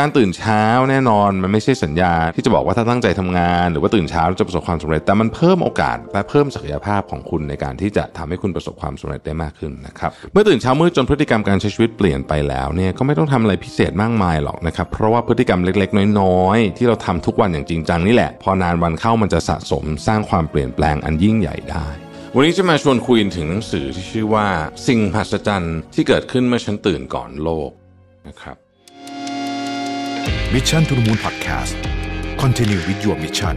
การตื่นเช้าแน่นอนมันไม่ใช่สัญญาที่จะบอกว่าถ้าตั้งใจทำงานหรือว่าตื่นเช้าจะประสบความสำเร็จแต่มันเพิ่มโอกาสและเพิ่มศักยภาพของคุณในการที่จะทำให้คุณประสบความสำเร็จได้มากขึ้นนะครับเมื่อตื่นเช้ามืดจนพฤติกรรมการใช้ชีวิตเปลี่ยนไปแล้วเนี่ยก็ไม่ต้องทำอะไรพิเศษมากมายหรอกนะครับเพราะว่าพฤติกรรมเล็กๆน้อยๆที่เราทำทุกวันอย่างจริงจังนี่แหละพอนานวันเข้ามันจะสะสมสร้างความเปลี่ยนแปลงอันยิ่งใหญ่ได้วันนี้จะมาชวนคุยถึงหนังสือที่ชื่อว่าสิ่งมหัศจรรย์ที่เกิดขึ้นเมื่อฉันตื่นก่อนโลกนะครับ Mission to the Moon Podcast Continue with your mission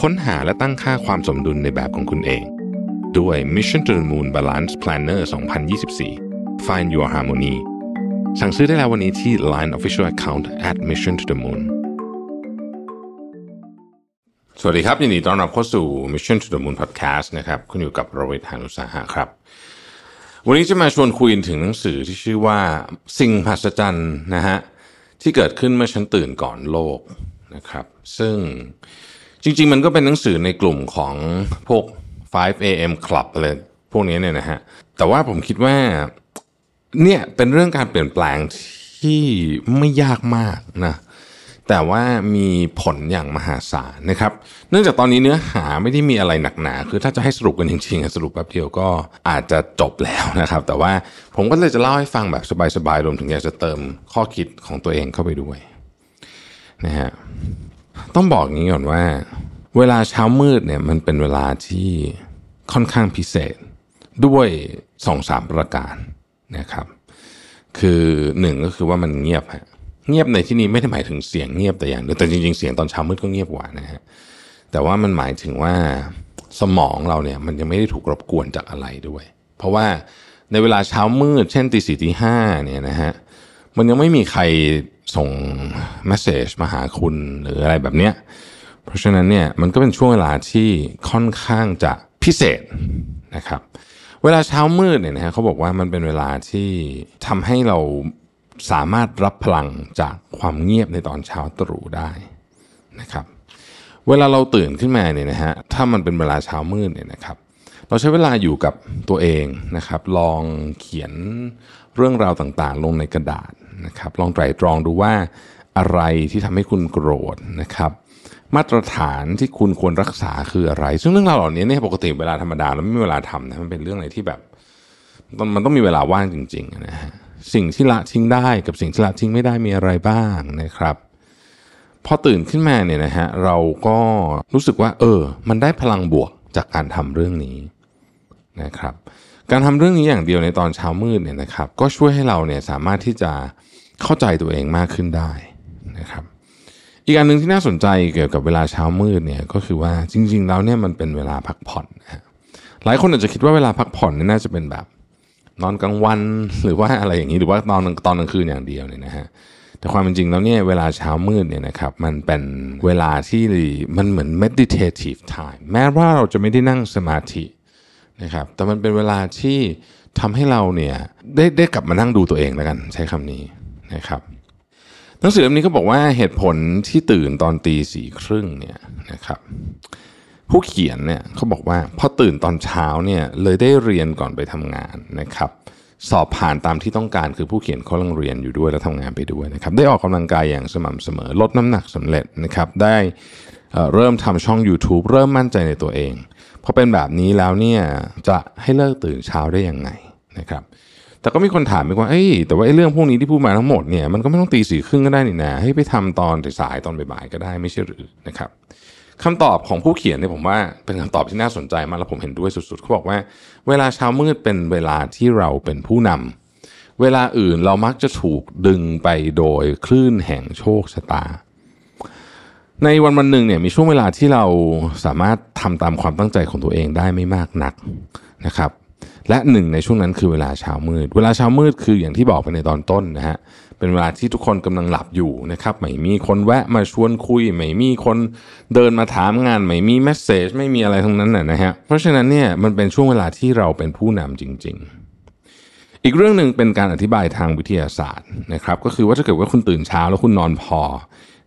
ค้นหาและตั้งค่าความสมดุลในแบบของคุณเองด้วย Mission to the Moon Balance Planner 2024 Find Your Harmony สั่งซื้อได้แล้ววันนี้ที่ Line Official Account @missiontothemoonสวัสดีครับยินดีต้อนรับเข้าสู่ Mission to the Moon Podcast นะครับคุณอยู่กับโรเบิร์ต หาญอุตสาหะครับวันนี้จะมาชวนคุยถึงหนังสือที่ชื่อว่าสิ่งมหัศจรรย์นะฮะที่เกิดขึ้นเมื่อฉันตื่นก่อนโลกนะครับซึ่งจริงๆมันก็เป็นหนังสือในกลุ่มของพวก 5am Club อะไรพวกนี้เนี่ยนะฮะแต่ว่าผมคิดว่าเนี่ยเป็นเรื่องการเปลี่ยนแปลงที่ไม่ยากมากนะแต่ว่ามีผลอย่างมหาศาลนะครับเนื่องจากตอนนี้เนื้อหาไม่ได้มีอะไรหนักหนาคือถ้าจะให้สรุปกันจริงๆสรุปแป๊บเดียวก็อาจจะจบแล้วนะครับแต่ว่าผมก็เลยจะเล่าให้ฟังแบบสบายๆรวมถึงอยากจะเติมข้อคิดของตัวเองเข้าไปด้วยนะฮะต้องบอกอย่างนี้ก่อนว่าเวลาเช้ามืดเนี่ยมันเป็นเวลาที่ค่อนข้างพิเศษด้วย 2-3 ประการนะครับคือ1ก็คือว่ามันเงียบฮะเงียบในที่นี้ไม่ได้หมายถึงเสียงเงียบแต่อย่างเดียวแต่จริงๆเสียงตอนเช้ามืดก็เงียบกว่านะฮะแต่ว่ามันหมายถึงว่าสมองเราเนี่ยมันยังไม่ได้ถูกรบกวนจากอะไรด้วยเพราะว่าในเวลาเช้ามืดเช่น 4:00 น 5:00 นเนี่ยนะฮะมันยังไม่มีใครส่งเมสเสจมาหาคุณหรืออะไรแบบเนี้ยเพราะฉะนั้นเนี่ยมันก็เป็นช่วงเวลาที่ค่อนข้างจะพิเศษนะครับเวลาเช้ามืดเนี่ยนะฮะเขาบอกว่ามันเป็นเวลาที่ทำให้เราสามารถรับพลังจากความเงียบในตอนเช้าตรู่ได้นะครับเวลาเราตื่นขึ้นมาเนี่ยนะฮะถ้ามันเป็นเวลาเช้ามืดเนี่ยนะครับเราใช้เวลาอยู่กับตัวเองนะครับลองเขียนเรื่องราวต่างๆลงในกระดาษนะครับลองไตร่ตรองดูว่าอะไรที่ทำให้คุณโกรธนะครับมาตรฐานที่คุณควรรักษาคืออะไรซึ่งเรื่องราวเหล่านี้เนี่ยปกติเวลาธรรมดาเราไม่มีเวลาทำนะมันเป็นเรื่องอะไรที่แบบมันต้องมีเวลาว่างจริงๆนะฮะสิ่งที่ละทิ้งได้กับสิ่งที่ละทิ้งไม่ได้มีอะไรบ้างนะครับพอตื่นขึ้นมาเนี่ยนะฮะเราก็รู้สึกว่ามันได้พลังบวกจากการทำเรื่องนี้นะครับการทำเรื่องนี้อย่างเดียวในตอนเช้ามืดเนี่ยนะครับก็ช่วยให้เราเนี่ยสามารถที่จะเข้าใจตัวเองมากขึ้นได้นะครับอีกอันนึงที่น่าสนใจเกี่ยวกับเวลาเช้ามืดเนี่ยก็คือว่าจริงๆแล้วเนี่ยมันเป็นเวลาพักผ่อนนะฮะหลายคนอาจจะคิดว่าเวลาพักผ่อนเนี่ยน่าจะเป็นแบบนอนกลางวันหรือว่าอะไรอย่างนี้หรือว่าตอนกลางคืนอย่างเดียวเนี่ยนะฮะแต่ความเป็นจริงแล้วเนี่ยเวลาเช้ามืดเนี่ยนะครับมันเป็นเวลาที่มันเหมือน meditative time แม้ว่าเราจะไม่ได้นั่งสมาธินะครับแต่มันเป็นเวลาที่ทำให้เราเนี่ยได้กลับมานั่งดูตัวเองแล้วกันใช้คำนี้นะครับหนังสือเล่มนี้ก็บอกว่าเหตุผลที่ตื่นตอน 4:30 น.เนี่ยนะครับผู้เขียนเนี่ยเขาบอกว่าพอตื่นตอนเช้าเนี่ยเลยได้เรียนก่อนไปทำงานนะครับสอบผ่านตามที่ต้องการคือผู้เขียนเขาลังเรียนอยู่ด้วยแล้วทำงานไปด้วยนะครับได้ออกกำลังกายอย่างสม่ำเสมอลดน้ำหนักสำเร็จนะครับได้เริ่มทำช่อง YouTube เริ่มมั่นใจในตัวเองพอเป็นแบบนี้แล้วเนี่ยจะให้เลิกตื่นเช้าได้ยังไงนะครับแต่ก็มีคนถามอีกว่าแต่ว่าเรื่องพวกนี้ที่พูดมาทั้งหมดเนี่ยมันก็ไม่ต้อง 4:30 ก็ได้นี่นะให้ไปทำตอนสายๆตอนบ่ายๆก็ได้ไม่ใช่หรือนะครับคำตอบของผู้เขียนเนี่ยผมว่าเป็นคำตอบที่น่าสนใจมากและผมเห็นด้วยสุดๆเขาบอกว่าเวลาเช้ามืดเป็นเวลาที่เราเป็นผู้นำเวลาอื่นเรามักจะถูกดึงไปโดยคลื่นแห่งโชคชะตาในวันๆนึงเนี่ยมีช่วงเวลาที่เราสามารถทำตามความตั้งใจของตัวเองได้ไม่มากนักนะครับและหนึ่งในช่วงนั้นคือเวลาเช้ามืดเวลาเช้ามืดคืออย่างที่บอกไปในตอนต้นนะฮะเป็นเวลาที่ทุกคนกำลังหลับอยู่นะครับไม่มีคนแวะมาชวนคุยไม่มีคนเดินมาถามงานไม่มีเมสเสจไม่มีอะไรทั้งนั้นนะฮะเพราะฉะนั้นเนี่ยมันเป็นช่วงเวลาที่เราเป็นผู้นำจริงๆอีกเรื่องนึงเป็นการอธิบายทางวิทยาศาสตร์นะครับก็คือว่าถ้าเกิดว่าคุณตื่นเช้าแล้วคุณนอนพอ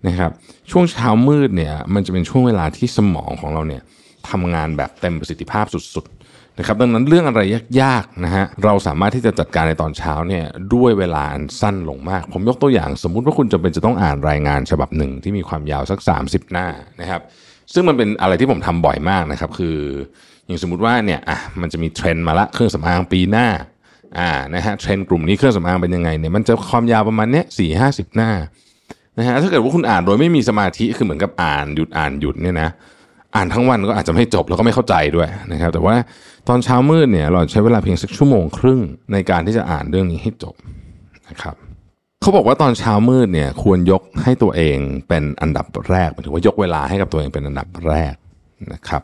นะครับช่วงเช้ามืดเนี่ยมันจะเป็นช่วงเวลาที่สมองของเราเนี่ยทำงานแบบเต็มประสิทธิภาพสุด นะครับดังนั้นเรื่องอะไรยากๆนะฮะเราสามารถที่จะจัดการในตอนเช้าเนี่ยด้วยเวลาอันสั้นลงมากผมยกตัวอย่างสมมุติว่าคุณจำเป็นจะต้องอ่านรายงานฉบับหนึ่งที่มีความยาวสัก30หน้านะครับซึ่งมันเป็นอะไรที่ผมทำบ่อยมากนะครับคืออย่างสมมุติว่าเนี่ยมันจะมีเทรนด์มาละเครื่องสำอางปีหน้านะฮะเทรนด์กลุ่มนี้เครื่องสำอางเป็นยังไงเนี่ยมันจะความยาวประมาณเนี้ย 40-50 หน้านะฮะถ้าเกิดว่าคุณอ่านโดยไม่มีสมาธิคือเหมือนกับอ่านหยุดเนี่ยนะอ่านทั้งวันก็อาจจะไม่จบแล้วก็ไม่เข้าใจด้วยนะครับแต่ว่าตอนเช้ามืดเนี่ยเราใช้เวลาเพียงสัก1.5 ชั่วโมงในการที่จะอ่านเรื่องนี้ให้จบนะครับเขาบอกว่าตอนเช้ามืดเนี่ยควรยกให้ตัวเองเป็นอันดับแรกหมายถึงว่ายกเวลาให้กับตัวเองเป็นอันดับแรกนะครับ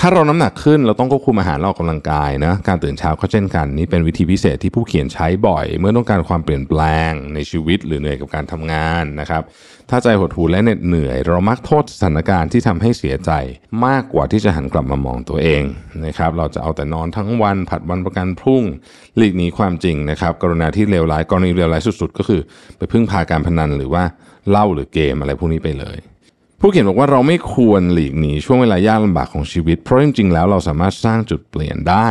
ถ้าเราน้ำหนักขึ้นเราต้องควบคุมอาหารออกกำลังกายนะการตื่นเช้าก็เช่นกันนี่เป็นวิธีพิเศษที่ผู้เขียนใช้บ่อยเมื่อต้องการความเปลี่ยนแปลงในชีวิตหรือเหนื่อยกับการทำงานนะครับถ้าใจหดหู่และเหน็ดเหนื่อยเรามักโทษสถานการณ์ที่ทำให้เสียใจมากกว่าที่จะหันกลับมามองตัวเองนะครับเราจะเอาแต่นอนทั้งวันผัดวันประกันพรุ่งหลีกหนีความจริงนะครับกรณีเลวร้ายสุดๆก็คือไปพึ่งพาการพนันหรือว่าเหล้าหรือเกมอะไรพวกนี้ไปเลยผู้เขียนบอกว่าเราไม่ควรหลีกหนีช่วงเวลายากลำบากของชีวิตเพราะจริงๆแล้วเราสามารถสร้างจุดเปลี่ยนได้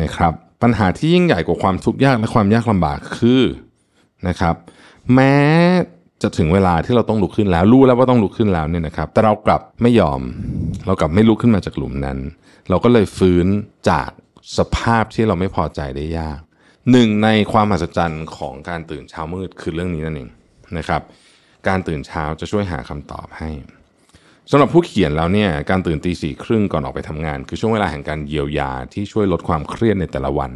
นะครับปัญหาที่ยิ่งใหญ่กว่าความทุกข์ยากและความยากลำบากคือนะครับแม้จะถึงเวลาที่เราต้องลุกขึ้นแล้วรู้แล้วว่าต้องลุกขึ้นแล้วเนี่ยนะครับแต่เรากลับไม่ยอมเรากลับไม่ลุกขึ้นมาจากหลุมนั้นเราก็เลยฟื้นจากสภาพที่เราไม่พอใจได้ยากหนึ่งในความมหัศจรรย์ของการตื่นเช้ามืดคือเรื่องนี้นั่นเองนะครับการตื่นเช้าจะช่วยหาคำตอบให้สำหรับผู้เขียนแล้วเนี่ยการตื่นตี 4:30 ก่อนออกไปทำงานคือช่วงเวลาแห่งการเยียวยาที่ช่วยลดความเครียดในแต่ละวัน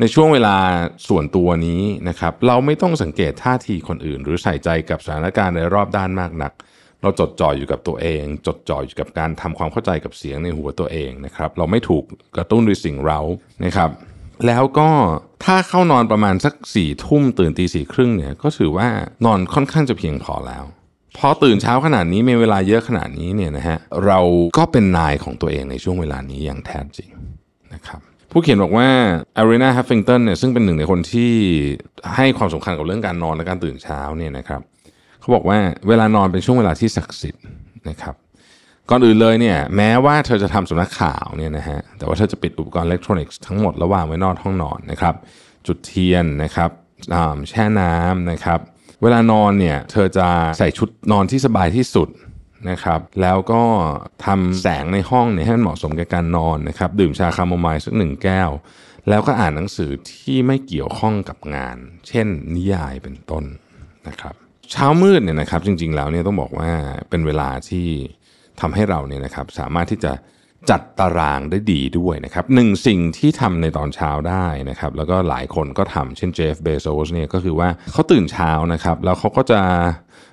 ในช่วงเวลาส่วนตัวนี้นะครับเราไม่ต้องสังเกตท่าทีคนอื่นหรือใส่ใจกับสถานการณ์ในรอบด้านมากนักเราจดจ่ออยู่กับตัวเองจดจ่ออยู่กับการทำความเข้าใจกับเสียงในหัวตัวเองนะครับเราไม่ถูกกระตุ้นด้วยสิ่งเร้านะครับแล้วก็ถ้าเข้านอนประมาณสัก 4:00 น.ตื่น 4:30 น.เนี่ยก็ถือว่านอนค่อนข้างจะเพียงพอแล้วพอตื่นเช้าขนาดนี้มีเวลาเยอะขนาดนี้เนี่ยนะฮะเราก็เป็นนายของตัวเองในช่วงเวลานี้อย่างแท้จริงนะครับผู้เขียนบอกว่าอารีนาฮัฟฟิงตันเนี่ยซึ่งเป็นหนึ่งในคนที่ให้ความสำคัญกับเรื่องการนอนและการตื่นเช้าเนี่ยนะครับเขาบอกว่าเวลานอนเป็นช่วงเวลาที่ศักดิ์สิทธิ์นะครับก่อนอื่นเลยเนี่ยแม้ว่าเธอจะทำสำนักข่าวเนี่ยนะฮะแต่ว่าเธอจะปิดอุปกรณ์อิเล็กทรอนิกส์ทั้งหมดแล้ววางไว้นอกห้องนอนนะครับจุดเทียนนะครับแช่น้ำนะครับเวลานอนเนี่ยเธอจะใส่ชุดนอนที่สบายที่สุดนะครับแล้วก็ทำแสงในห้องเนี่ยให้มันเหมาะสมกับการนอนนะครับดื่มชาคาโมไมล์สัก1 แก้วแล้วก็อ่านหนังสือที่ไม่เกี่ยวข้องกับงานเช่นนิยายเป็นต้นนะครับเช้ามืดเนี่ยนะครับจริงๆแล้วเนี่ยต้องบอกว่าเป็นเวลาที่ทำให้เราเนี่ยนะครับสามารถที่จะจัดตารางได้ดีด้วยนะครับหนึ่งสิ่งที่ทำในตอนเช้าได้นะครับแล้วก็หลายคนก็ทำเช่นเจฟเบโซสเนี่ยก็คือว่าเขาตื่นเช้านะครับแล้วเขาก็จะ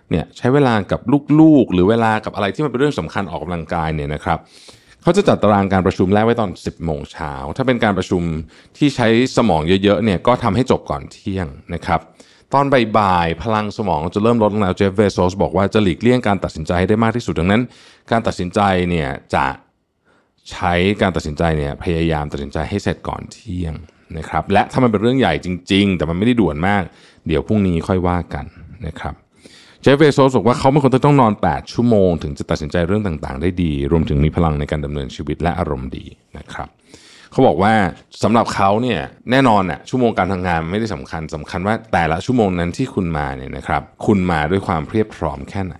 เนี่ยใช้เวลากับลูกๆหรือเวลากับอะไรที่มันเป็นเรื่องสำคัญออกกำลังกายเนี่ยนะครับเขาจะจัดตารางการประชุมแรกไว้ตอน 10:00 น.ถ้าเป็นการประชุมที่ใช้สมองเยอะๆเนี่ยก็ทำให้จบก่อนเที่ยงนะครับตอนบ่ายๆพลังสมองจะเริ่มลดลงแล้วเจฟเบโซสบอกว่าจะหลีกเลี่ยงการตัดสินใจให้ได้มากที่สุดดังนั้นการตัดสินใจเนี่ยจะใช้การตัดสินใจเนี่ยพยายามตัดสินใจให้เสร็จก่อนเที่ยงนะครับและถ้ามันเป็นเรื่องใหญ่จริงๆแต่มันไม่ได้ด่วนมากเดี๋ยวพรุ่งนี้ค่อยว่ากันนะครับเจฟเบโซสบอกว่าเขาเป็นคนที่ต้องนอน8 ชั่วโมงถึงจะตัดสินใจเรื่องต่างๆได้ดีรวมถึงมีพลังในการดำเนินชีวิตและอารมณ์ดีนะครับเขาบอกว่าสำหรับเขาเนี่ยแน่นอนน่ะชั่วโมงการทำงานไม่ได้สำคัญว่าแต่ละชั่วโมงนั้นที่คุณมาเนี่ยนะครับคุณมาด้วยความเพียบพร้อมแค่ไหน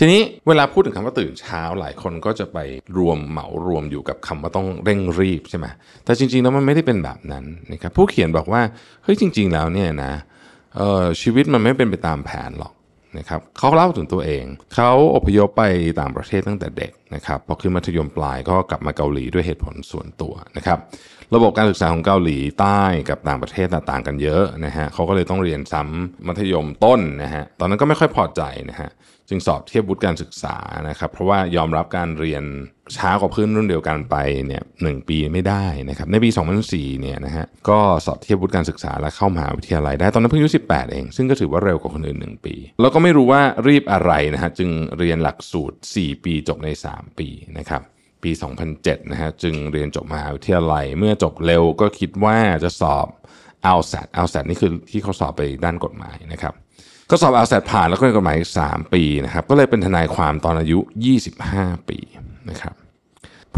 ทีนี้เวลาพูดถึงคำว่าตื่นเช้าหลายคนก็จะไปเหมารวมอยู่กับคำว่าต้องเร่งรีบใช่ไหมแต่จริงๆแล้วมันไม่ได้เป็นแบบนั้นนะครับผู้เขียนบอกว่าเฮ้ยจริงๆแล้วเนี่ยนะชีวิตมันไม่เป็นไปตามแผนหรอกนะครับเขาเล่าถึงตัวเองเขาอพยพไปต่างประเทศตั้งแต่เด็กนะครับพอขึ้นมัธยมปลายก็กลับมาเกาหลีด้วยเหตุผลส่วนตัวนะครับระบบการศึกษาของเกาหลีใต้กับต่างประเทศต่างกันเยอะนะฮะเขาก็เลยต้องเรียนซ้ำมัธยมต้นนะฮะตอนนั้นก็ไม่ค่อยพอใจนะฮะจึงสอบเทียบวุฒิการศึกษานะครับเพราะว่ายอมรับการเรียนช้ากว่าเพื่อนรุ่นเดียวกันไปเนี่ย1 ปีไม่ได้นะครับในปี 2004 เนี่ยนะฮะก็สอบเทียบวุฒิการศึกษาและเข้ามหาวิทยาลัยได้ตอนนั้นเพิ่งอายุ 18 เองซึ่งก็ถือว่าเร็วกว่าคนอื่น1 ปีแล้วก็ไม่รู้ว่ารีบอะไรนะฮะจึงเรียนหลักสูตร4 ปีจบใน3 ปีนะครับปี 2007 นะฮะจึงเรียนจบมหาวิทยาลัยเมื่อจบเร็วก็คิดว่าจะสอบ LSAT LSAT นี่คือที่เขาสอบไปด้านกฎหมายนะครับก็สอบเอาแสดผ่านแล้วก็เรียนกฎหมายอีก3 ปีนะครับก็เลยเป็นทนายความตอนอายุ25 ปีนะครับ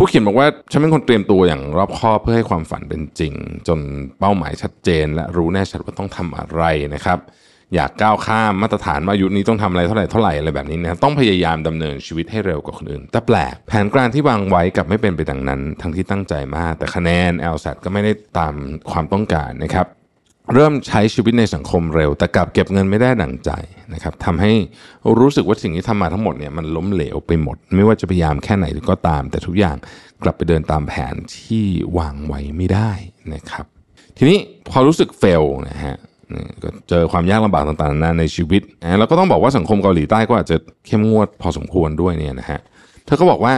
ผู้เขียนบอกว่าฉันเป็นคนเตรียมตัวอย่างรอบคอบเพื่อให้ความฝันเป็นจริงจนเป้าหมายชัดเจนและรู้แน่ชัดว่าต้องทำอะไรนะครับอยากก้าวข้ามมาตรฐานว่าอายุนี้ต้องทำอะไรเท่าไหร่อะไรแบบนี้นะต้องพยายามดำเนินชีวิตให้เร็วกว่าคนอื่นแต่แปลกแผนการที่วางไว้กับไม่เป็นไปดังนั้นทั้งที่ตั้งใจมากแต่คะแนน LSAT ก็ไม่ได้ตามความต้องการนะครับเริ่มใช้ชีวิตในสังคมเร็วแต่กลับเก็บเงินไม่ได้ดั่งใจนะครับทำให้รู้สึกว่าสิ่งที่ทำมาทั้งหมดเนี่ยมันล้มเหลวไปหมดไม่ว่าจะพยายามแค่ไหนก็ตามแต่ทุกอย่างกลับไปเดินตามแผนที่วางไว้ไม่ได้นะครับทีนี้พอรู้สึกเฟลนะฮะก็เจอความยากลำบากต่างๆนานาในชีวิตแล้วก็ต้องบอกว่าสังคมเกาหลีใต้ก็อาจจะเข้มงวดพอสมควรด้วยเนี่ยนะฮะเธอก็บอกว่า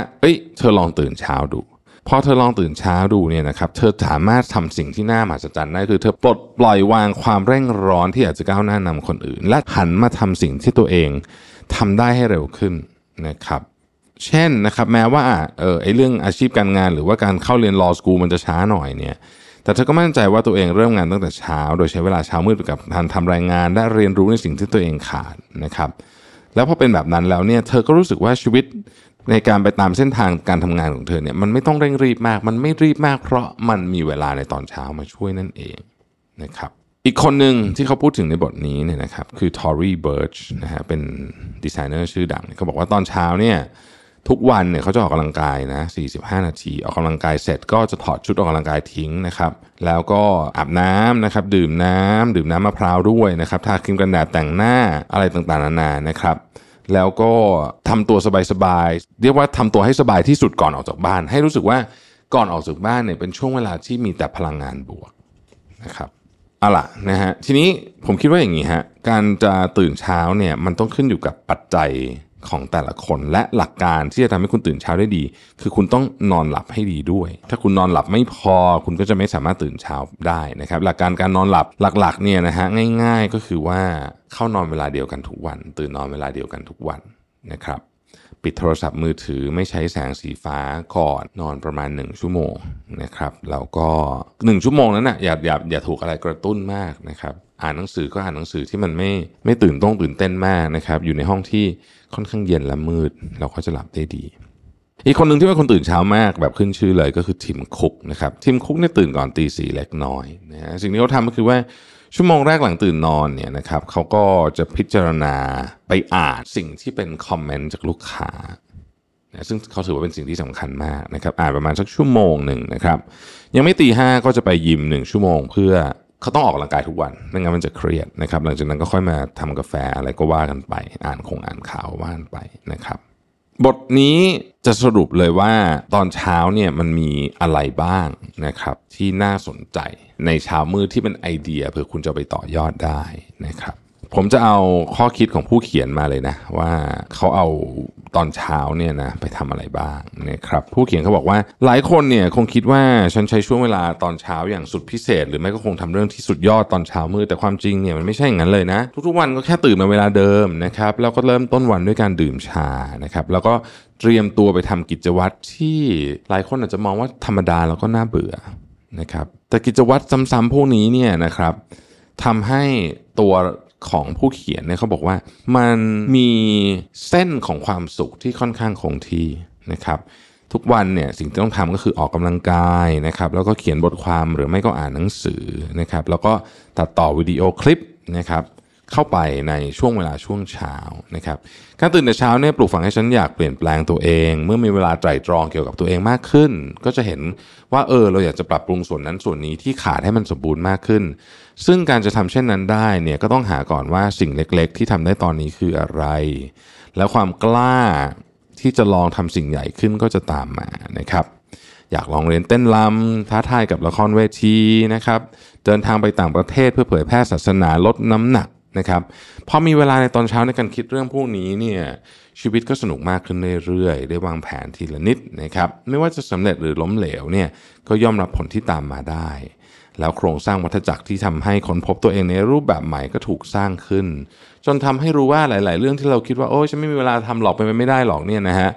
เธอลองตื่นเช้าดูพอเธอลองตื่นเช้าดูเนี่ยนะครับเธอสามารถทำสิ่งที่น่ามหัศจรรย์ได้คือเธอปลดปล่อยวางความเร่งร้อนที่อาจจะก้าวหน้านำคนอื่นและหันมาทำสิ่งที่ตัวเองทำได้ให้เร็วขึ้นนะครับเช่นนะครับแม้ว่าเรื่องอาชีพการงานหรือว่าการเข้าเรียนlaw schoolมันจะช้าหน่อยเนี่ยแต่เธอก็มั่นใจว่าตัวเองเริ่มงานตั้งแต่เช้าโดยใช้เวลาเช้ามืดกับการทำรายงานและเรียนรู้ในสิ่งที่ตัวเองขาดนะครับแล้วพอเป็นแบบนั้นแล้วเนี่ยเธอก็รู้สึกว่าชีวิตในการไปตามเส้นทางการทำงานของเธอเนี่ยมันไม่ต้องเร่งรีบมากมันไม่รีบมากเพราะมันมีเวลาในตอนเช้ามาช่วยนั่นเองนะครับอีกคนหนึ่งที่เขาพูดถึงในบทนี้เนี่ยนะครับคือทอร์รี่เบิร์ชนะฮะเป็นดีไซเนอร์ชื่อดังเขาบอกว่าตอนเช้าเนี่ยทุกวันเนี่ยเขาจะออกกำลังกายนะ45นาทีออกกำลังกายเสร็จก็จะถอดชุดออกกำลังกายทิ้งนะครับแล้วก็อาบน้ำนะครับดื่มน้ำมะพร้าวด้วยนะครับทาครีมกันแดดแต่งหน้าอะไรต่างๆนานานะครับแล้วก็ทำตัวสบายๆเรียกว่าทำตัวให้สบายที่สุดก่อนออกจากบ้านให้รู้สึกว่าก่อนออกจากบ้านเนี่ยเป็นช่วงเวลาที่มีแต่พลังงานบวกนะครับเอาล่ะนะฮะทีนี้ผมคิดว่าอย่างนี้ฮะการจะตื่นเช้าเนี่ยมันต้องขึ้นอยู่กับปัจจัยของแต่ละคนและหลักการที่จะทำให้คุณตื่นเช้าได้ดีคือคุณต้องนอนหลับให้ดีด้วยถ้าคุณนอนหลับไม่พอคุณก็จะไม่สามารถตื่นเช้าได้นะครับหลักการการนอนหลับหลักๆเนี่ยนะฮะง่ายๆก็คือว่าเข้านอนเวลาเดียวกันทุกวันตื่นนอนเวลาเดียวกันทุกวันนะครับปิดโทรศัพท์มือถือไม่ใช้แสงสีฟ้าก่อนนอนประมาณ1ชั่วโมงนะครับแล้วก็1ชั่วโมงนั้นน่ะอย่าถูกอะไรกระตุ้นมากนะครับอ่านหนังสือก็อ่านหนังสือที่มันไม่ตื่นเต้นมากนะครับอยู่ในห้องที่ค่อนข้างเย็นและมืดเราก็จะหลับได้ดีอีกคนหนึ่งที่เป็นคนตื่นเช้ามากแบบขึ้นชื่อเลยก็คือทิมคุกนะครับทิมคุกเนี่ยตื่นก่อนตี4เล็กน้อยนะสิ่งที่เขาทำก็คือว่าชั่วโมงแรกหลังตื่นนอนเนี่ยนะครับเขาก็จะพิจารณาไปอ่านสิ่งที่เป็นคอมเมนต์จากลูกค้านะซึ่งเขาถือว่าเป็นสิ่งที่สำคัญมากนะครับอ่านประมาณสักชั่วโมงหนึ่งนะครับยังไม่ตีห้าก็จะไปยิม1ชั่วโมงเพื่อเขาต้องออกกำลังกายทุกวันไม่งั้นมันจะเครียดนะครับหลังจากนั้นก็ค่อยมาทำกาแฟอะไรก็ว่ากันไปอ่านข่าวว่ากันไปนะครับบทนี้จะสรุปเลยว่าตอนเช้าเนี่ยมันมีอะไรบ้างนะครับที่น่าสนใจในเช้ามืดที่เป็นไอเดียเผื่อคุณจะไปต่อยอดได้นะครับผมจะเอาข้อคิดของผู้เขียนมาเลยนะว่าเขาเอาตอนเช้าเนี่ยนะไปทำอะไรบ้างนะครับผู้เขียนเขาบอกว่าหลายคนเนี่ยคงคิดว่าฉันใช้ช่วงเวลาตอนเช้าอย่างสุดพิเศษหรือไม่ก็คงทำเรื่องที่สุดยอดตอนเช้ามืดแต่ความจริงเนี่ยมันไม่ใช่อย่างนั้นเลยนะทุกๆวันก็แค่ตื่นมาเวลาเดิมนะครับแล้วก็เริ่มต้นวันด้วยการดื่มชานะครับแล้วก็เตรียมตัวไปทำกิจวัตรที่หลายคนอาจจะมองว่าธรรมดาแล้วก็น่าเบื่อนะครับแต่กิจวัตรซ้ำๆพวกนี้เนี่ยนะครับทำให้ตัวของผู้เขียนเนี่ยเขาบอกว่ามันมีเส้นของความสุขที่ค่อนข้างคงที่นะครับทุกวันเนี่ยสิ่งที่ต้องทำก็คือออกกำลังกายนะครับแล้วก็เขียนบทความหรือไม่ก็อ่านหนังสือนะครับแล้วก็ตัดต่อวิดีโอคลิปนะครับเข้าไปในช่วงเวลาช่วงเช้านะครับการตื่นแต่เช้าเนี่ยปลูกฝังให้ฉันอยากเปลี่ยนแปลงตัวเองเมื่อมีเวลาไตร่ตรองเกี่ยวกับตัวเองมากขึ้นก็จะเห็นว่าเราอยากจะปรับปรุงส่วนนั้นส่วนนี้ที่ขาดให้มันสมบูรณ์มากขึ้นซึ่งการจะทำเช่นนั้นได้เนี่ยก็ต้องหาก่อนว่าสิ่งเล็กๆที่ทำได้ตอนนี้คืออะไรแล้วความกล้าที่จะลองทำสิ่งใหญ่ขึ้นก็จะตามมานะครับอยากลองเรียนเต้นรำท้าทายกับละครเวทีนะครับเดินทางไปต่างประเทศเพื่อเผยแพร่ศาสนาลดน้ำหนักนะครับพอมีเวลาในตอนเช้าในการคิดเรื่องพวกนี้เนี่ยชีวิตก็สนุกมากขึ้นเรื่อยๆได้วางแผนทีละนิดนะครับไม่ว่าจะสำเร็จหรือล้มเหลวเนี่ยก็ย่อมรับผลที่ตามมาได้แล้วโครงสร้างวัฏจักรที่ทำให้ค้นพบตัวเองในรูปแบบใหม่ก็ถูกสร้างขึ้นจนทำให้รู้ว่าหลายๆเรื่องที่เราคิดว่าโอ้ฉันไม่มีเวลาทำหรอกไปไม่ได้หรอกเนี่ยนะฮะ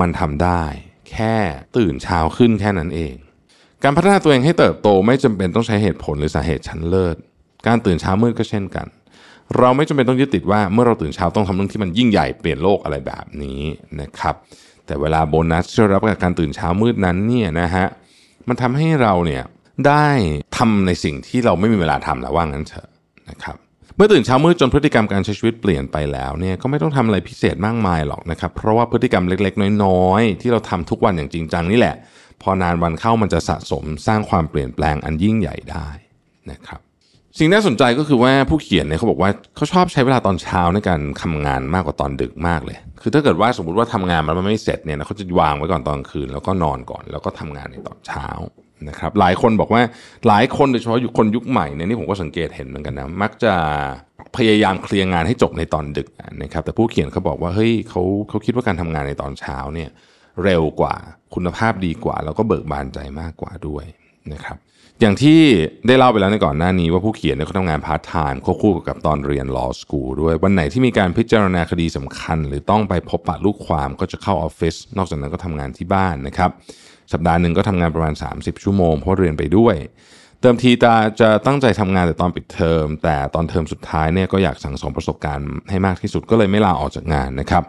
มันทำได้แค่ตื่นเช้าขึ้นแค่นั้นเองการพัฒนาตัวเองให้เติบโตไม่จำเป็นต้องใช้เหตุผลหรือสาเหตุชั้นเลิศการตื่นเช้ามืดก็เช่นกันเราไม่จำเป็นต้องยึดติดว่าเมื่อเราตื่นเช้าต้องทำเรื่องที่มันยิ่งใหญ่เปลี่ยนโลกอะไรแบบนี้นะครับ แต่เวลาโบนัสที่เรารับจากการตื่นเช้ามืดนั้นเนี่ยนะฮะมันทำให้เราเนี่ยได้ทำในสิ่งที่เราไม่มีเวลาทำแล้วว่างั้นเถอะนะครับเมื่อตื่นเช้ามืดจนพฤติกรรมการใช้ชีวิตเปลี่ยนไปแล้วเนี่ยก็ไม่ต้องทำอะไรพิเศษมากมายหรอกนะครับเพราะว่าพฤติกรรมเล็กๆน้อยๆที่เราทำทุกวันอย่างจริงจังนี่แหละพอนานวันเข้ามันจะสะสมสร้างความเปลี่ยนแปลงอันยิ่งใหญ่ได้นะครับสิ่งน่าสนใจก็คือว่าผู้เขียนเนี่ยเขาบอกว่าเขาชอบใช้เวลาตอนเช้าในการทำงานมากกว่าตอนดึกมากเลยคือถ้าเกิดว่าสมมติว่าทำงานมันไม่เสร็จเนี่ยเขาจะวางไว้ก่อนตอนคืนแล้วก็นอนก่อนแล้วก็ทำงานในตอนเช้านะครับหลายคนบอกว่าหลายคนโดยเฉพาะคนยุคใหม่เนี่ยนี่ผมก็สังเกตเห็นเหมือนกันนะมักจะพยายามเคลียร์งานให้จบในตอนดึกนะครับแต่ผู้เขียนเขาบอกว่าเฮ้ยเขาคิดว่าการทำงานในตอนเช้าเนี่ยเร็วกว่าคุณภาพดีกว่าแล้วก็เบิกบานใจมากกว่าด้วยนะครับอย่างที่ได้เล่าไปแล้วในก่อนหน้านี้ว่าผู้เขียนเนี่ยเขาทำงานพาร์ทไทม์ควบคู่กับตอนเรียน Law School ด้วยวันไหนที่มีการพิจารณาคดีสำคัญหรือต้องไปพบปะลูกความก็จะเข้าออฟฟิศนอกจากนั้นก็ทำงานที่บ้านนะครับสัปดาห์หนึ่งก็ทำงานประมาณ30ชั่วโมงเพราะเรียนไปด้วยเติมทีจะตั้งใจทำงานแต่ตอนปิดเทอมแต่ตอนเทอมสุดท้ายเนี่ยก็อยากสั่งสมประสบการณ์ให้มากที่สุดก็เลยไม่ลาออกจากงานนะครับ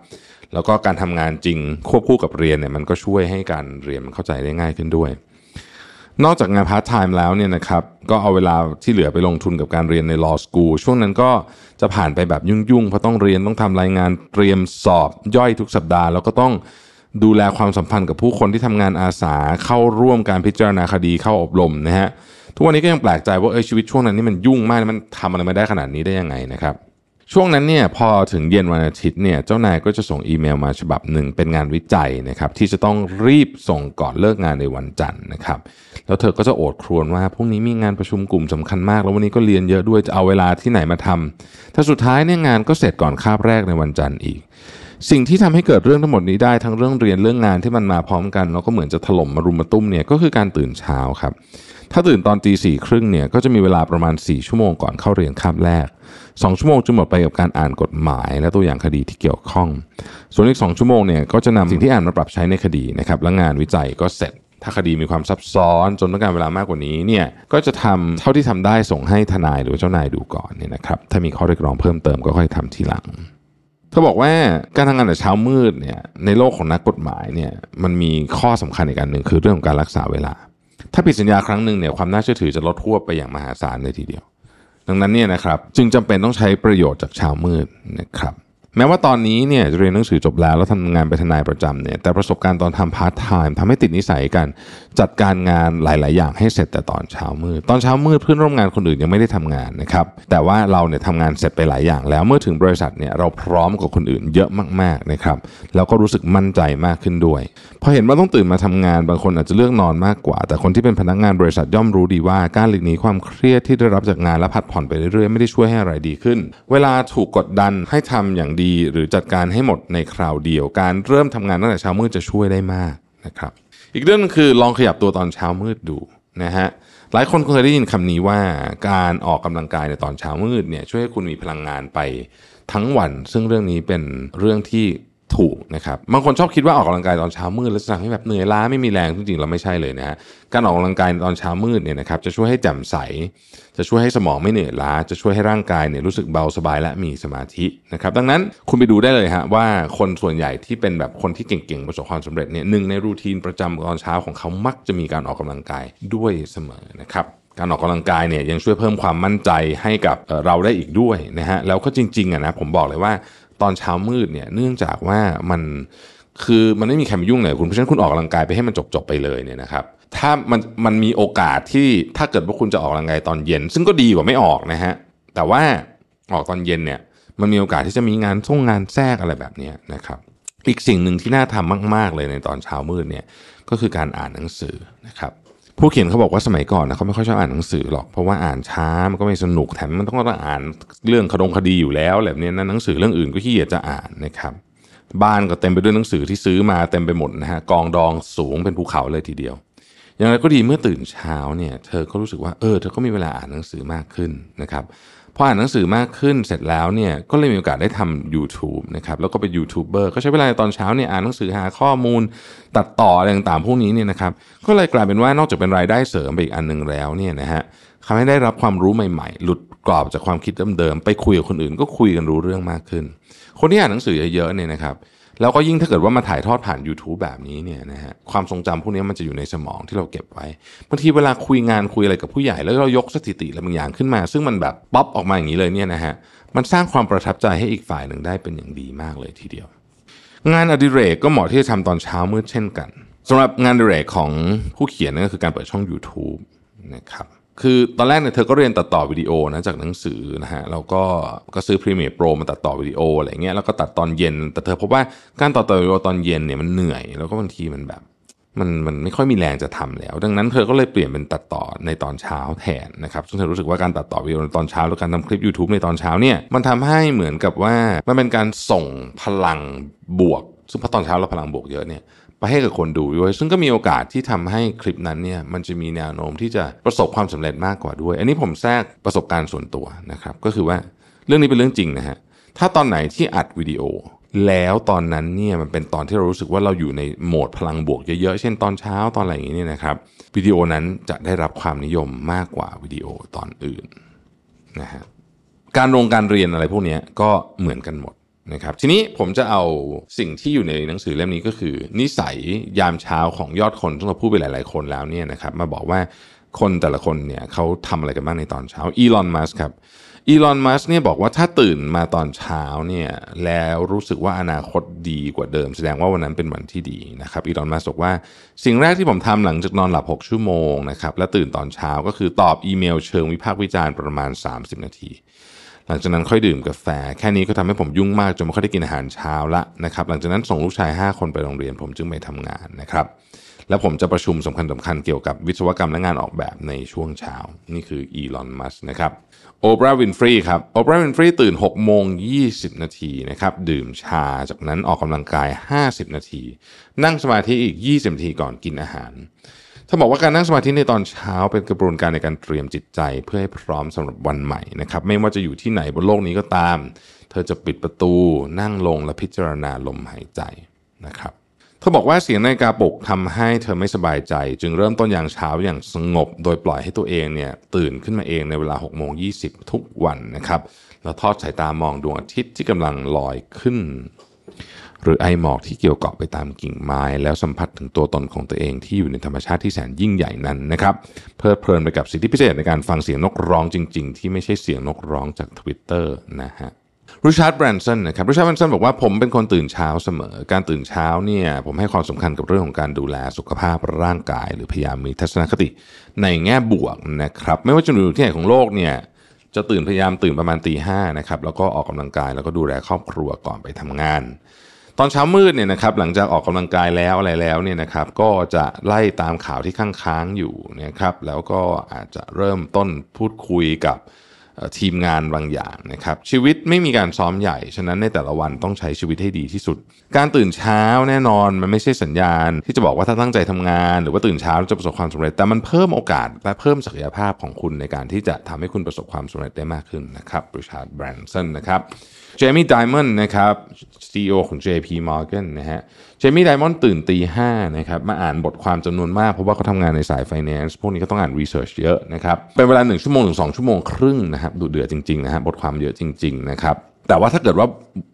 แล้วก็การทำงานจริงควบคู่กับเรียนเนี่ยมันก็ช่วยให้การเรียนมันเข้าใจได้ง่ายขึ้นด้วยนอกจากงานพาร์ทไทม์แล้วเนี่ยนะครับก็เอาเวลาที่เหลือไปลงทุนกับการเรียนใน Law School ช่วงนั้นก็จะผ่านไปแบบยุ่งๆเพราะต้องเรียนต้องทำรายงานเตรียมสอบย่อยทุกสัปดาห์แล้วก็ต้องดูแลความสัมพันธ์กับผู้คนที่ทำงานอาสาเข้าร่วมการพิจารณาคดีเข้าอบรมนะฮะทุกวันนี้ก็ยังแปลกใจว่าชีวิตช่วงนั้นนี่มันยุ่งมากมันทำอะไรมาได้ขนาดนี้ได้ยังไงนะครับช่วงนั้นเนี่ยพอถึงเย็นวันอาทิตย์เนี่ยเจ้านายก็จะส่งอีเมลมาฉบับหนึ่งเป็นงานวิจัยนะครับที่จะต้องรีบส่งก่อนเลิกงานในวันจันทร์นะครับแล้วเธอก็จะโอดครวญว่าพรุ่งนี้มีงานประชุมกลุ่มสำคัญมากแล้ววันนี้ก็เรียนเยอะด้วยจะเอาเวลาที่ไหนมาทำแต่สุดท้ายเนี่ยงานก็เสร็จก่อนคาบแรกในวันจันทร์อีกสิ่งที่ทำให้เกิดเรื่องทั้งหมดนี้ได้ทั้งเรื่องเรียนเรื่องงานที่มันมาพร้อมกันแล้วก็เหมือนจะถล่มมารุมมาตุ้มเนี่ยก็คือการตื่นเช้าครับถ้าตื่นตอน 4:30 น.เนี่ยก็จะมีเวลาประมาณ4ชั่วโมงก่อนเข้าเรียนคาบแรก2ชั่วโมงจะหมดไปกับการอ่านกฎหมายและตัวอย่างคดีที่เกี่ยวข้องส่วนอีก2ชั่วโมงเนี่ยก็จะนำสิ่งที่อ่านมาปรับใช้ในคดีนะครับและงานวิจัยก็เสร็จถ้าคดีมีความซับซ้อนจนต้องการเวลามากกว่านี้เนี่ยก็จะทำเท่าที่ทำได้ส่งให้ทนายหรือเจ้านายดูก่อนเนี่ยนะครับถ้ามีข้อเรียกร้องเพิ่มเติมก็ค่อยทำทีหลังเขาบอกว่าการทำงานแต่เช้ามืดเนี่ยในโลกของนักกฎหมายเนี่ยมันมีข้อสำคัญอีกอันหนึ่งคือเรื่องของการรักษาเวลาถ้าผิดสัญญาครั้งหนึ่งเนี่ยความน่าเชื่อถือจะลดทั่วไปอย่างมหาศาลเลยทีเดียวดังนั้นเนี่ยนะครับจึงจำเป็นต้องใช้ประโยชน์จากเช้ามืดนะครับแม้ว่าตอนนี้เนี่ยเรียนหนังสือจบแล้วแล้วทำงานเป็นทนายประจำเนี่ยแต่ประสบการณ์ตอนทำพาร์ทไทม์ทำให้ติดนิสัยกันจัดการงานหลายๆอย่างให้เสร็จแต่ตอนเช้ามืดตอนเช้ามืดเพื่อนร่วมงานคนอื่นยังไม่ได้ทำงานนะครับแต่ว่าเราเนี่ยทำงานเสร็จไปหลายอย่างแล้วเมื่อถึงบริษัทเนี่ยเราพร้อมกว่าคนอื่นเยอะมากๆนะครับแล้วก็รู้สึกมั่นใจมากขึ้นด้วยพอเห็นว่าต้องตื่นมาทำงานบางคนอาจจะเลือกนอนมากกว่าแต่คนที่เป็นพนักงานบริษัทย่อมรู้ดีว่าการหลีกหนีความเครียดที่ได้รับจากงานและผัดผ่อนไปเรื่อยๆไม่ได้ช่วยให้อะไรดีขึ้นเวลาถูกกดดันให้ทำอย่างดีหรือจัดการให้หมดในคราวเดียวการเริ่มทำงานตั้งแต่เช้ามืดจะช่วยได้มากนะครับอีกเรื่องนึงคือลองขยับตัวตอนเช้ามืดดูนะฮะหลายคนเคยได้ยินคำนี้ว่าการออกกำลังกายในตอนเช้ามืดเนี่ยช่วยให้คุณมีพลังงานไปทั้งวันซึ่งเรื่องนี้เป็นเรื่องที่ถูกนะครับบางคนชอบคิดว่าออกกำลังกายตอนเช้ามืดแล้วจะทำให้แบบเหนื่อยล้าไม่มีแรงจริงๆเราไม่ใช่เลยนะฮะการออกกำลังกายตอนเช้ามืดเนี่ยนะครับจะช่วยให้แจ่มใสจะช่วยให้สมองไม่เหนื่อยล้าจะช่วยให้ร่างกายเนี่ยรู้สึกเบาสบายและมีสมาธินะครับดังนั้นคุณไปดูได้เลยฮะว่าคนส่วนใหญ่ที่เป็นแบบคนที่เก่งๆประสบความสำเร็จเนี่ยหนึ่งในรูทีนประจำตอนเช้าของเขามักจะมีการออกกำลังกายด้วยเสมอนะครับการออกกำลังกายเนี่ยยังช่วยเพิ่มความมั่นใจให้กับเราได้อีกด้วยนะฮะแล้วก็จริงๆนะผมบอกเลยว่าตอนเช้ามืดเนี่ยเนื่องจากว่ามันไม่มีใครมายุ่งเลยคุณเพราะฉะนั้นคุณออกกำลังกายไปให้มันจบไปเลยเนี่ยนะครับถ้ามันมีโอกาสที่ถ้าเกิดว่าคุณจะออกกำลังกายตอนเย็นซึ่งก็ดีกว่าไม่ออกนะฮะแต่ว่าออกตอนเย็นเนี่ยมันมีโอกาสที่จะมีงานแทรกอะไรแบบนี้นะครับอีกสิ่งหนึ่งที่น่าทำมากๆเลยในตอนเช้ามืดเนี่ยก็คือการอ่านหนังสือนะครับผู้เขียนเขาบอกว่าสมัยก่อนนะเขาไม่ค่อยชอบอ่านหนังสือหรอกเพราะว่าอ่านช้ามันก็ไม่สนุกแถมมันต้องอ่านเรื่องคดีอยู่แล้วแบบนี้นะหนังสือเรื่องอื่นก็ขี้เกียจจะอ่านนะครับบ้านก็เต็มไปด้วยหนังสือที่ซื้อมาเต็มไปหมดนะฮะกองดองสูงเป็นภูเขาเลยทีเดียวอย่างไรก็ดีเมื่อตื่นเช้าเนี่ยเธอก็รู้สึกว่าเธอก็มีเวลาอ่านหนังสือมากขึ้นนะครับพออ่านหนังสือมากขึ้นเสร็จแล้วเนี่ยก็เลยมีโอกาสได้ทำ YouTube นะครับแล้วก็เป็นยูทูบเบอร์ก็ใช้เวลาตอนเช้าเนี่ยอ่านหนังสือหาข้อมูลตัดต่ออะไรต่างๆพวกนี้เนี่ยนะครับก็เลยกลายเป็นว่านอกจากเป็นรายได้เสริมไปอีกอันนึงแล้วเนี่ยนะฮะทำให้ได้รับความรู้ใหม่ๆหลุดกรอบจากความคิดเดิมๆไปคุยกับคนอื่นก็คุยกันรู้เรื่องมากขึ้นคนที่อ่านหนังสือเยอะๆเนี่ยนะครับ แล้วก็ยิ่งถ้าเกิดว่ามาถ่ายทอดผ่าน YouTube แบบนี้เนี่ยนะฮะความทรงจำพวกนี้มันจะอยู่ในสมองที่เราเก็บไว้บางทีเวลาคุยงานคุยอะไรกับผู้ใหญ่แล้วเรายกสถิติอะไรบางอย่างขึ้นมาซึ่งมันแบบป๊อปออกมาอย่างนี้เลยเนี่ยนะฮะมันสร้างความประทับใจให้อีกฝ่ายหนึ่งได้เป็นอย่างดีมากเลยทีเดียวงานอดิเรกก็เหมาะที่จะทำตอนเช้ามืดเช่นกันสำหรับงานอดิเรกของผู้เขียนนั่นก็คือการเปิดช่อง YouTube นะครับคือตอนแรกเนี่ยเธอก็เรียนตัดต่อวิดีโอนะจากหนังสือนะฮะแล้วก็ซื้อ Premiere Pro มาตัดต่อวิดีโออะไรเงี้ยแล้วก็ตัดตอนเย็นแต่เธอพบว่าการตัดต่อวิดีโอตอนเย็นเนี่ยมันเหนื่อยแล้วก็บางทีมันแบบมันไม่ค่อยมีแรงจะทำแล้วดังนั้นเธอก็เลยเปลี่ยนเป็นตัดต่อในตอนเช้าแทนนะครับซึ่งเธอรู้สึกว่าการตัดต่อวิดีโอในตอนเช้าและการทำคลิป YouTube ในตอนเช้าเนี่ยมันทำให้เหมือนกับว่ามันเป็นการส่งพลังบวกซึ่งพอตอนเช้าเราพลังบวกเยอะเนี่ยไปให้กับคนดูด้วยซึ่งก็มีโอกาสที่ทำให้คลิปนั้นเนี่ยมันจะมีแนวโน้มที่จะประสบความสำเร็จมากกว่าด้วยอันนี้ผมแทรกประสบการณ์ส่วนตัวนะครับก็คือว่าเรื่องนี้เป็นเรื่องจริงนะฮะถ้าตอนไหนที่อัดวิดีโอแล้วตอนนั้นเนี่ยมันเป็นตอนที่เรารู้สึกว่าเราอยู่ในโหมดพลังบวกเยอะๆเช่นตอนเช้าตอนอะไรอย่างนี้เนี่ยนะครับวิดีโอนั้นจะได้รับความนิยมมากกว่าวิดีโอตอนอื่นนะฮะการเรียนอะไรพวกนี้ก็เหมือนกันหมดนะครับทีนี้ผมจะเอาสิ่งที่อยู่ในหนังสือเล่มนี้ก็คือนิสัยยามเช้าของยอดคนที่เราพูดไปหลายๆคนแล้วเนี่ยนะครับมาบอกว่าคนแต่ละคนเนี่ยเขาทำอะไรกันบ้างในตอนเช้าอีลอนมัสก์ครับอีลอนมัสก์เนี่ยบอกว่าถ้าตื่นมาตอนเช้าเนี่ยแล้วรู้สึกว่าอนาคตดีกว่าเดิมแสดงว่าวันนั้นเป็นวันที่ดีนะครับอีลอนมัสก์บอกว่าสิ่งแรกที่ผมทำหลังจากนอนหลับ6ชั่วโมงนะครับและตื่นตอนเช้าก็คือตอบอีเมลเชิงวิพากษ์วิจารณ์ประมาณ30นาทีหลังจากนั้นค่อยดื่มกาแฟแค่นี้ก็ทำให้ผมยุ่งมากจนไม่ค่อยได้กินอาหารเช้าละนะครับหลังจากนั้นส่งลูกชาย5คนไปโรงเรียนผมจึงไปทำงานนะครับแล้วผมจะประชุมสำคัญเกี่ยวกับวิศวกรรมและงานออกแบบในช่วงเช้านี่คืออีลอนมัสก์นะครับโอปราห์ วินฟรีย์ครับโอปราห์ วินฟรีย์ตื่น 6:20 นาทีนะครับดื่มชาจากนั้นออกกำลังกาย50นาทีนั่งสมาธิอีก20นาทีก่อนกินอาหารถ้าบอกว่าการนั่งสมาธิในตอนเช้าเป็นกระบวนการในการเตรียมจิตใจเพื่อให้พร้อมสำหรับวันใหม่นะครับไม่ว่าจะอยู่ที่ไหนบนโลกนี้ก็ตามเธอจะปิดประตูนั่งลงและพิจารณาลมหายใจนะครับเธอบอกว่าเสียงนาฬิกาปลุกทำให้เธอไม่สบายใจจึงเริ่มต้นอย่างเช้าอย่างสงบโดยปล่อยให้ตัวเองเนี่ยตื่นขึ้นมาเองในเวลา 6:20 นทุกวันนะครับแล้วทอดสายตามองดวงอาทิตย์ที่กำลังลอยขึ้นหรือไอหมอกที่เกี่ยวเกาะไปตามกิ่งไม้แล้วสัมผัสถึงตัวตนของตัวเองที่อยู่ในธรรมชาติที่แสนยิ่งใหญ่นั้นนะครับเพลิดเพลินไปกับสิทธิพิเศษในการฟังเสียงนกร้องจริงๆที่ไม่ใช่เสียงนกร้องจาก Twitter นะฮะริชาร์ด แบรนสันนะครับริชาร์ด แบรนสันบอกว่าผมเป็นคนตื่นเช้าเสมอการตื่นเช้าเนี่ยผมให้ความสำคัญกับเรื่องของการดูแลสุขภาพร่างกายหรือพยายามมีทัศนคติในแง่บวกนะครับไม่ว่าจะอยู่ที่ไหนของโลกเนี่ยจะตื่นพยายามตื่นประมาณ 5:00 นนะครับแล้วก็ออกกำลังกายแล้วก็ดูแลครอบครัวก่อนไปทำงานตอนเช้ามืดเนี่ยนะครับหลังจากออกกำลังกายแล้วอะไรแล้วเนี่ยนะครับก็จะไล่ตามข่าวที่ค้างๆอยู่นะครับแล้วก็อาจจะเริ่มต้นพูดคุยกับทีมงานบางอย่างนะครับชีวิตไม่มีการซ้อมใหญ่ฉะนั้นในแต่ละวันต้องใช้ชีวิตให้ดีที่สุดการตื่นเช้าแน่นอนมันไม่ใช่สัญญาณที่จะบอกว่าถ้าตั้งใจทำงานหรือว่าตื่นเช้าจะประสบความสำเร็จแต่มันเพิ่มโอกาสและเพิ่มศักยภาพของคุณในการที่จะทำให้คุณประสบความสำเร็จได้มากขึ้นนะครับริชาร์ด แบรนสันนะครับเจมี่ ไดมอนด์นะครับ CEO ของ JP Morgan นะฮะเจมี่ ไดมอนด์ตื่น 5:00 นนะครับมาอ่านบทความจำนวนมากเพราะว่าเขาทำงานในสาย Finance พวกนี้ก็ต้องอ่าน Research เยอะนะครับเป็นเวลา1ชั่วโมงถึง2ชั่วโมงครึ่งนะครับดูเดือดจริงๆนะฮะบทความเยอะจริงๆนะครับแต่ว่าถ้าเกิดว่า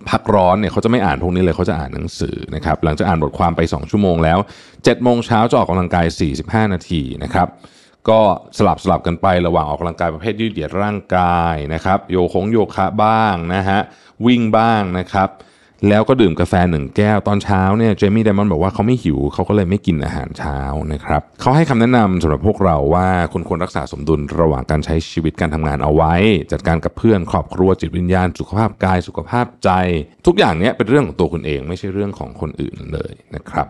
พักร้อนเนี่ยเขาจะไม่อ่านพวกนี้เลยเขาจะอ่านหนังสือนะครับหลังจากอ่านบทความไป2ชั่วโมงแล้ว 7:00 นจะออกกำลังกาย45นาทีนะครับก็สลับกันไประหว่างออกกำลังกายประเภทยืดเหยียดร่างกายนะครับโยคะบ้างนะฮะวิ่งบ้างนะครับแล้วก็ดื่มกาแฟ1แก้วตอนเช้าเนี่ยเจมี่ไดมอนด์บอกว่าเขาไม่หิวเขาก็เลยไม่กินอาหารเช้านะครับเขาให้คำแนะนำสำหรับพวกเราว่าคุณควรรักษาสมดุลระหว่างการใช้ชีวิตการทำงานเอาไว้จัดการกับเพื่อนครอบครัวจิตวิญญาณสุขภาพกายสุขภาพใจทุกอย่างเนี้ยเป็นเรื่องของตัวคุณเองไม่ใช่เรื่องของคนอื่นเลยนะครับ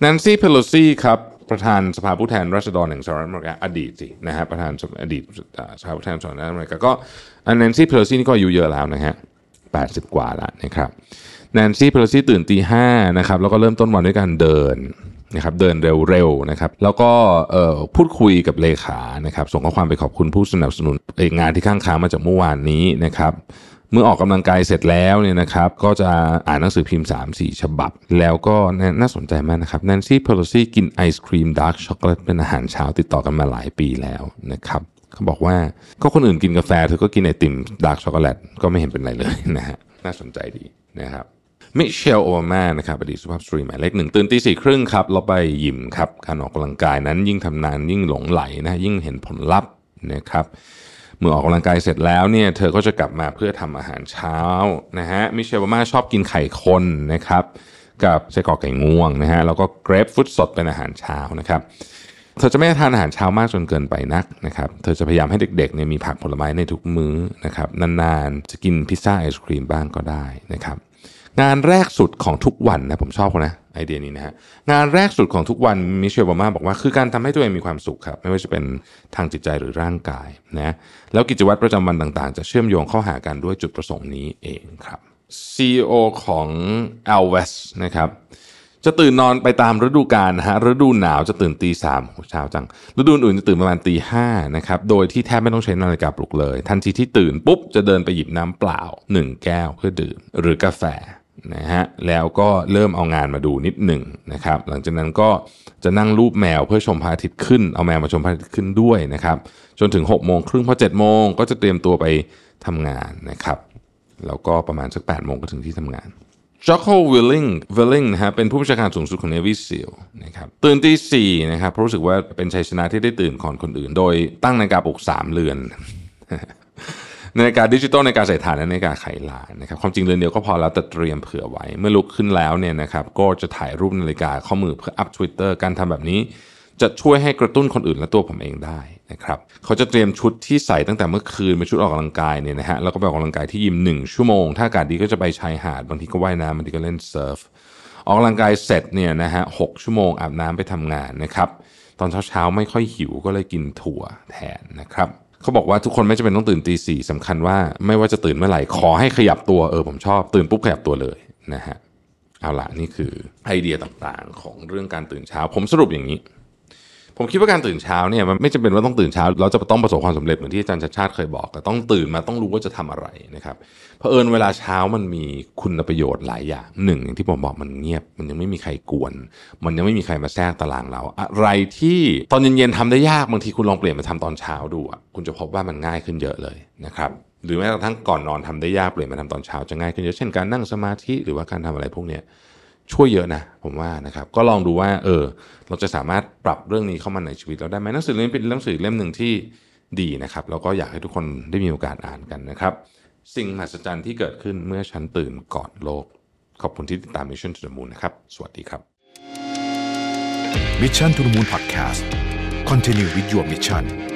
แนนซี่ เพโลซีครับประธานสภาผู้แทนราษฎรแห่งสหรัฐอเมริกาอดีตสินะฮะประธานอดีตสภาผู้แทนสหรัฐอเมริกาก็แนนซี่ เพโลซีนี่ก็อายุเยอะแล้วนะฮะ80กว่าแล้วนะครับแนนซี่ เพโลซีตื่น 5:00 นนะครับแล้วก็เริ่มต้นวันด้วยการเดินนะครับเดินเร็วๆนะครับแล้วก็พูดคุยกับเลขานะครับส่งข้อความไปขอบคุณผู้สนับสนุนงานที่ค้างๆมาจากเมื่อวานนี้นะครับเมื่อออกกำลังกายเสร็จแล้วเนี่ยนะครับก็จะอ่านหนังสือพิมพ์ 3-4 ฉบับแล้วก็น่าสนใจมากนะครับแนนซี่ เพโลซีกินไอศครีมดาร์กช็อกโกแลตเป็นอาหารเช้าติดต่อกันมาหลายปีแล้วนะครับเขาบอกว่าก็คนอื่นกินกาแฟเธอก็กินไอติมดาร์กช็อกโกแลตก็ไม่เห็นเป็นไรเลยนะฮะน่าสนใจดีนะครับ มิเชลโอบามานะครับอดีตสุภาพสตรีหมายเลขหนึ่งตื่นตีสี่ครึ่งครับเราไปยิมครับการออกกำลังกายนั้นยิ่งทำนานยิ่งหลงไหลนะยิ่งเห็นผลลัพธ์นะครับเมื่อออกกำลังกายเสร็จแล้วเนี่ยเธอก็จะกลับมาเพื่อทำอาหารเช้านะฮะมิเชลโอบามาชอบกินไข่คนนะครับกับไส้กรอกไก่งวงนะฮะแล้วก็เกรปฟรุตสดเป็นอาหารเช้านะครับเธอจะไม่ทานอาหารเช้ามากจนเกินไปนักนะครับเธอจะพยายามให้เด็กๆเนี่ยมีผักผลไม้ในทุกมื้อนะครับนานๆจะกินพิซซ่าไอศครีมบ้างก็ได้นะครับงานแรกสุดของทุกวันนะผมชอบนะไอเดียนี้นะฮะงานแรกสุดของทุกวันมิเชลโอบามาบอกว่าคือการทำให้ตัวเองมีความสุขครับไม่ว่าจะเป็นทางจิตใจหรือร่างกายนะแล้วกิจวัตรประจำวันต่างๆจะเชื่อมโยงเข้าหากันด้วยจุดประสงค์นี้เองครับ CEO ของ Alves นะครับจะตื่นนอนไปตามฤดูกาลฮะฤดูหนาวจะตื่นตีสามเช้าจังฤดูอื่นจะตื่นประมาณตีห้านะครับโดยที่แทบไม่ต้องใช้นาฬิกาปลุกเลยทันทีที่ตื่นปุ๊บจะเดินไปหยิบน้ำเปล่า1แก้วเพื่อดื่มหรือกาแฟนะฮะแล้วก็เริ่มเอางานมาดูนิดหนึ่งนะครับหลังจากนั้นก็จะนั่งรูปแมวเพื่อชมพระอาทิตย์ขึ้นเอาแมวมาชมพระอาทิตย์ขึ้นด้วยนะครับจนถึง 18:30 พอ 7:00 นก็จะเตรียมตัวไปทำงานนะครับแล้วก็ประมาณสัก 8:00 นก็ถึงที่ทำงานJocko Willing นะฮะเป็นผู้บัญชาการสูงสุดของ Navy SEAL นะครับตื่นตีสี่นะครับเพราะรู้สึกว่าเป็นชัยชนะที่ได้ตื่นก่อนคนอื่นโดยตั้งนาฬิกาปลุก3เรือนนาฬิกาดิจิตอลนาฬิกาสายถ่านและนาฬิกาไขลานนะครับความจริงเรือนเดียวก็พอแล้วแต่เตรียมเผื่อไว้เมื่อลุกขึ้นแล้วเนี่ยนะครับก็จะถ่ายรูปนาฬิกาข้อมือเพื่ออัพ Twitter การทำแบบนี้จะช่วยให้กระตุ้นคนอื่นและตัวผมเองได้นะครับเขาจะเตรียมชุดที่ใส่ตั้งแต่เมื่อคืนเป็นชุดออกกำลังกายเนี่ยนะฮะแล้วก็ไปออกกำลังกายที่ยิม1ชั่วโมงถ้าอากาศดีก็จะไปชายหาดบางทีก็ว่ายน้ำบางทีก็เล่นเซิร์ฟออกกำลังกายเสร็จเนี่ยนะฮะ6ชั่วโมงอาบน้ำไปทำงานนะครับตอนเช้าไม่ค่อยหิวก็เลยกินถั่วแทนนะครับเขาบอกว่าทุกคนไม่จำเป็นต้องตื่นตีสี่สำคัญว่าไม่ว่าจะตื่นเมื่อไหร่ขอให้ขยับตัวผมชอบตื่นปุ๊บขยับตัวเลยนะฮะเอาละนี่คือไอเดียต่างๆของเรื่องการตื่นเช้าผมสรุปอย่างนี้ผมคิดว่าการตื่นเช้าเนี่ยมันไม่จำเป็นว่าต้องตื่นเช้าเราจะต้องประสบความสำเร็จเหมือนที่อาจารย์ชัชชาติเคยบอกแต่ต้องตื่นมาต้องรู้ว่าจะทำอะไรนะครับเผอิญเวลาเช้ามันมีคุณประโยชน์หลายอย่างหนึ่งอย่างที่ผมบอกมันเงียบมันยังไม่มีใครกวนมันยังไม่มีใครมาแทรกตารางเราอะไรที่ตอนเย็นๆทำได้ยากบางทีคุณลองเปลี่ยนมาทำตอนเช้าดูคุณจะพบว่ามันง่ายขึ้นเยอะเลยนะครับหรือแม้กระทั่งก่อนนอนทำได้ยากเปลี่ยนมาทำตอนเช้าจะง่ายขึ้นเยอะเช่นการนั่งสมาธิหรือว่าการทำอะไรพวกนี้ช่วยเยอะนะผมว่านะครับก็ลองดูว่าเราจะสามารถปรับเรื่องนี้เข้ามาในชีวิตเราได้ไหมหนังสือเล่มนี้เป็นหนังสือเล่มหนึ่งที่ดีนะครับแล้วก็อยากให้ทุกคนได้มีโอกาสอ่านกันนะครับสิ่งมหัศจรรย์ที่เกิดขึ้นเมื่อฉันตื่นก่อนโลกขอบคุณที่ติดตาม Mission to the Moon นะครับสวัสดีครับ Mission to the Moon Podcast Continue with your mission